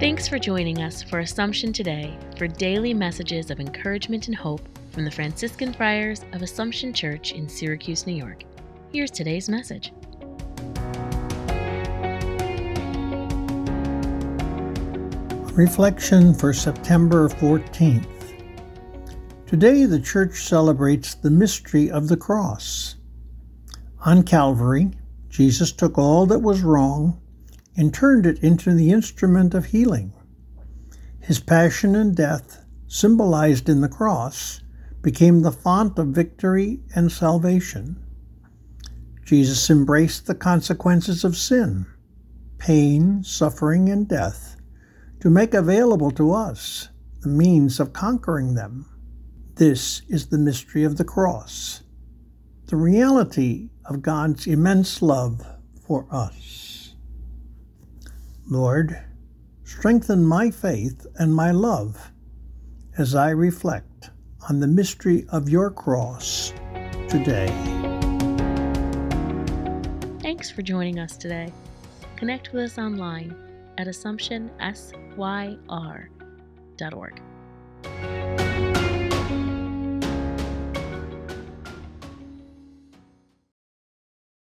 Thanks for joining us for Assumption Today for daily messages of encouragement and hope from the Franciscan Friars of Assumption Church in Syracuse, New York. Here's today's message. Reflection for September 14th. Today the Church celebrates the mystery of the cross. On Calvary, Jesus took all that was wrong and turned it into the instrument of healing. His passion and death, symbolized in the cross, became the font of victory and salvation. Jesus embraced the consequences of sin, pain, suffering, and death, to make available to us the means of conquering them. This is the mystery of the cross, the reality of God's immense love for us. Lord, strengthen my faith and my love as I reflect on the mystery of your cross today. Thanks for joining us today. Connect with us online at AssumptionSYR.org.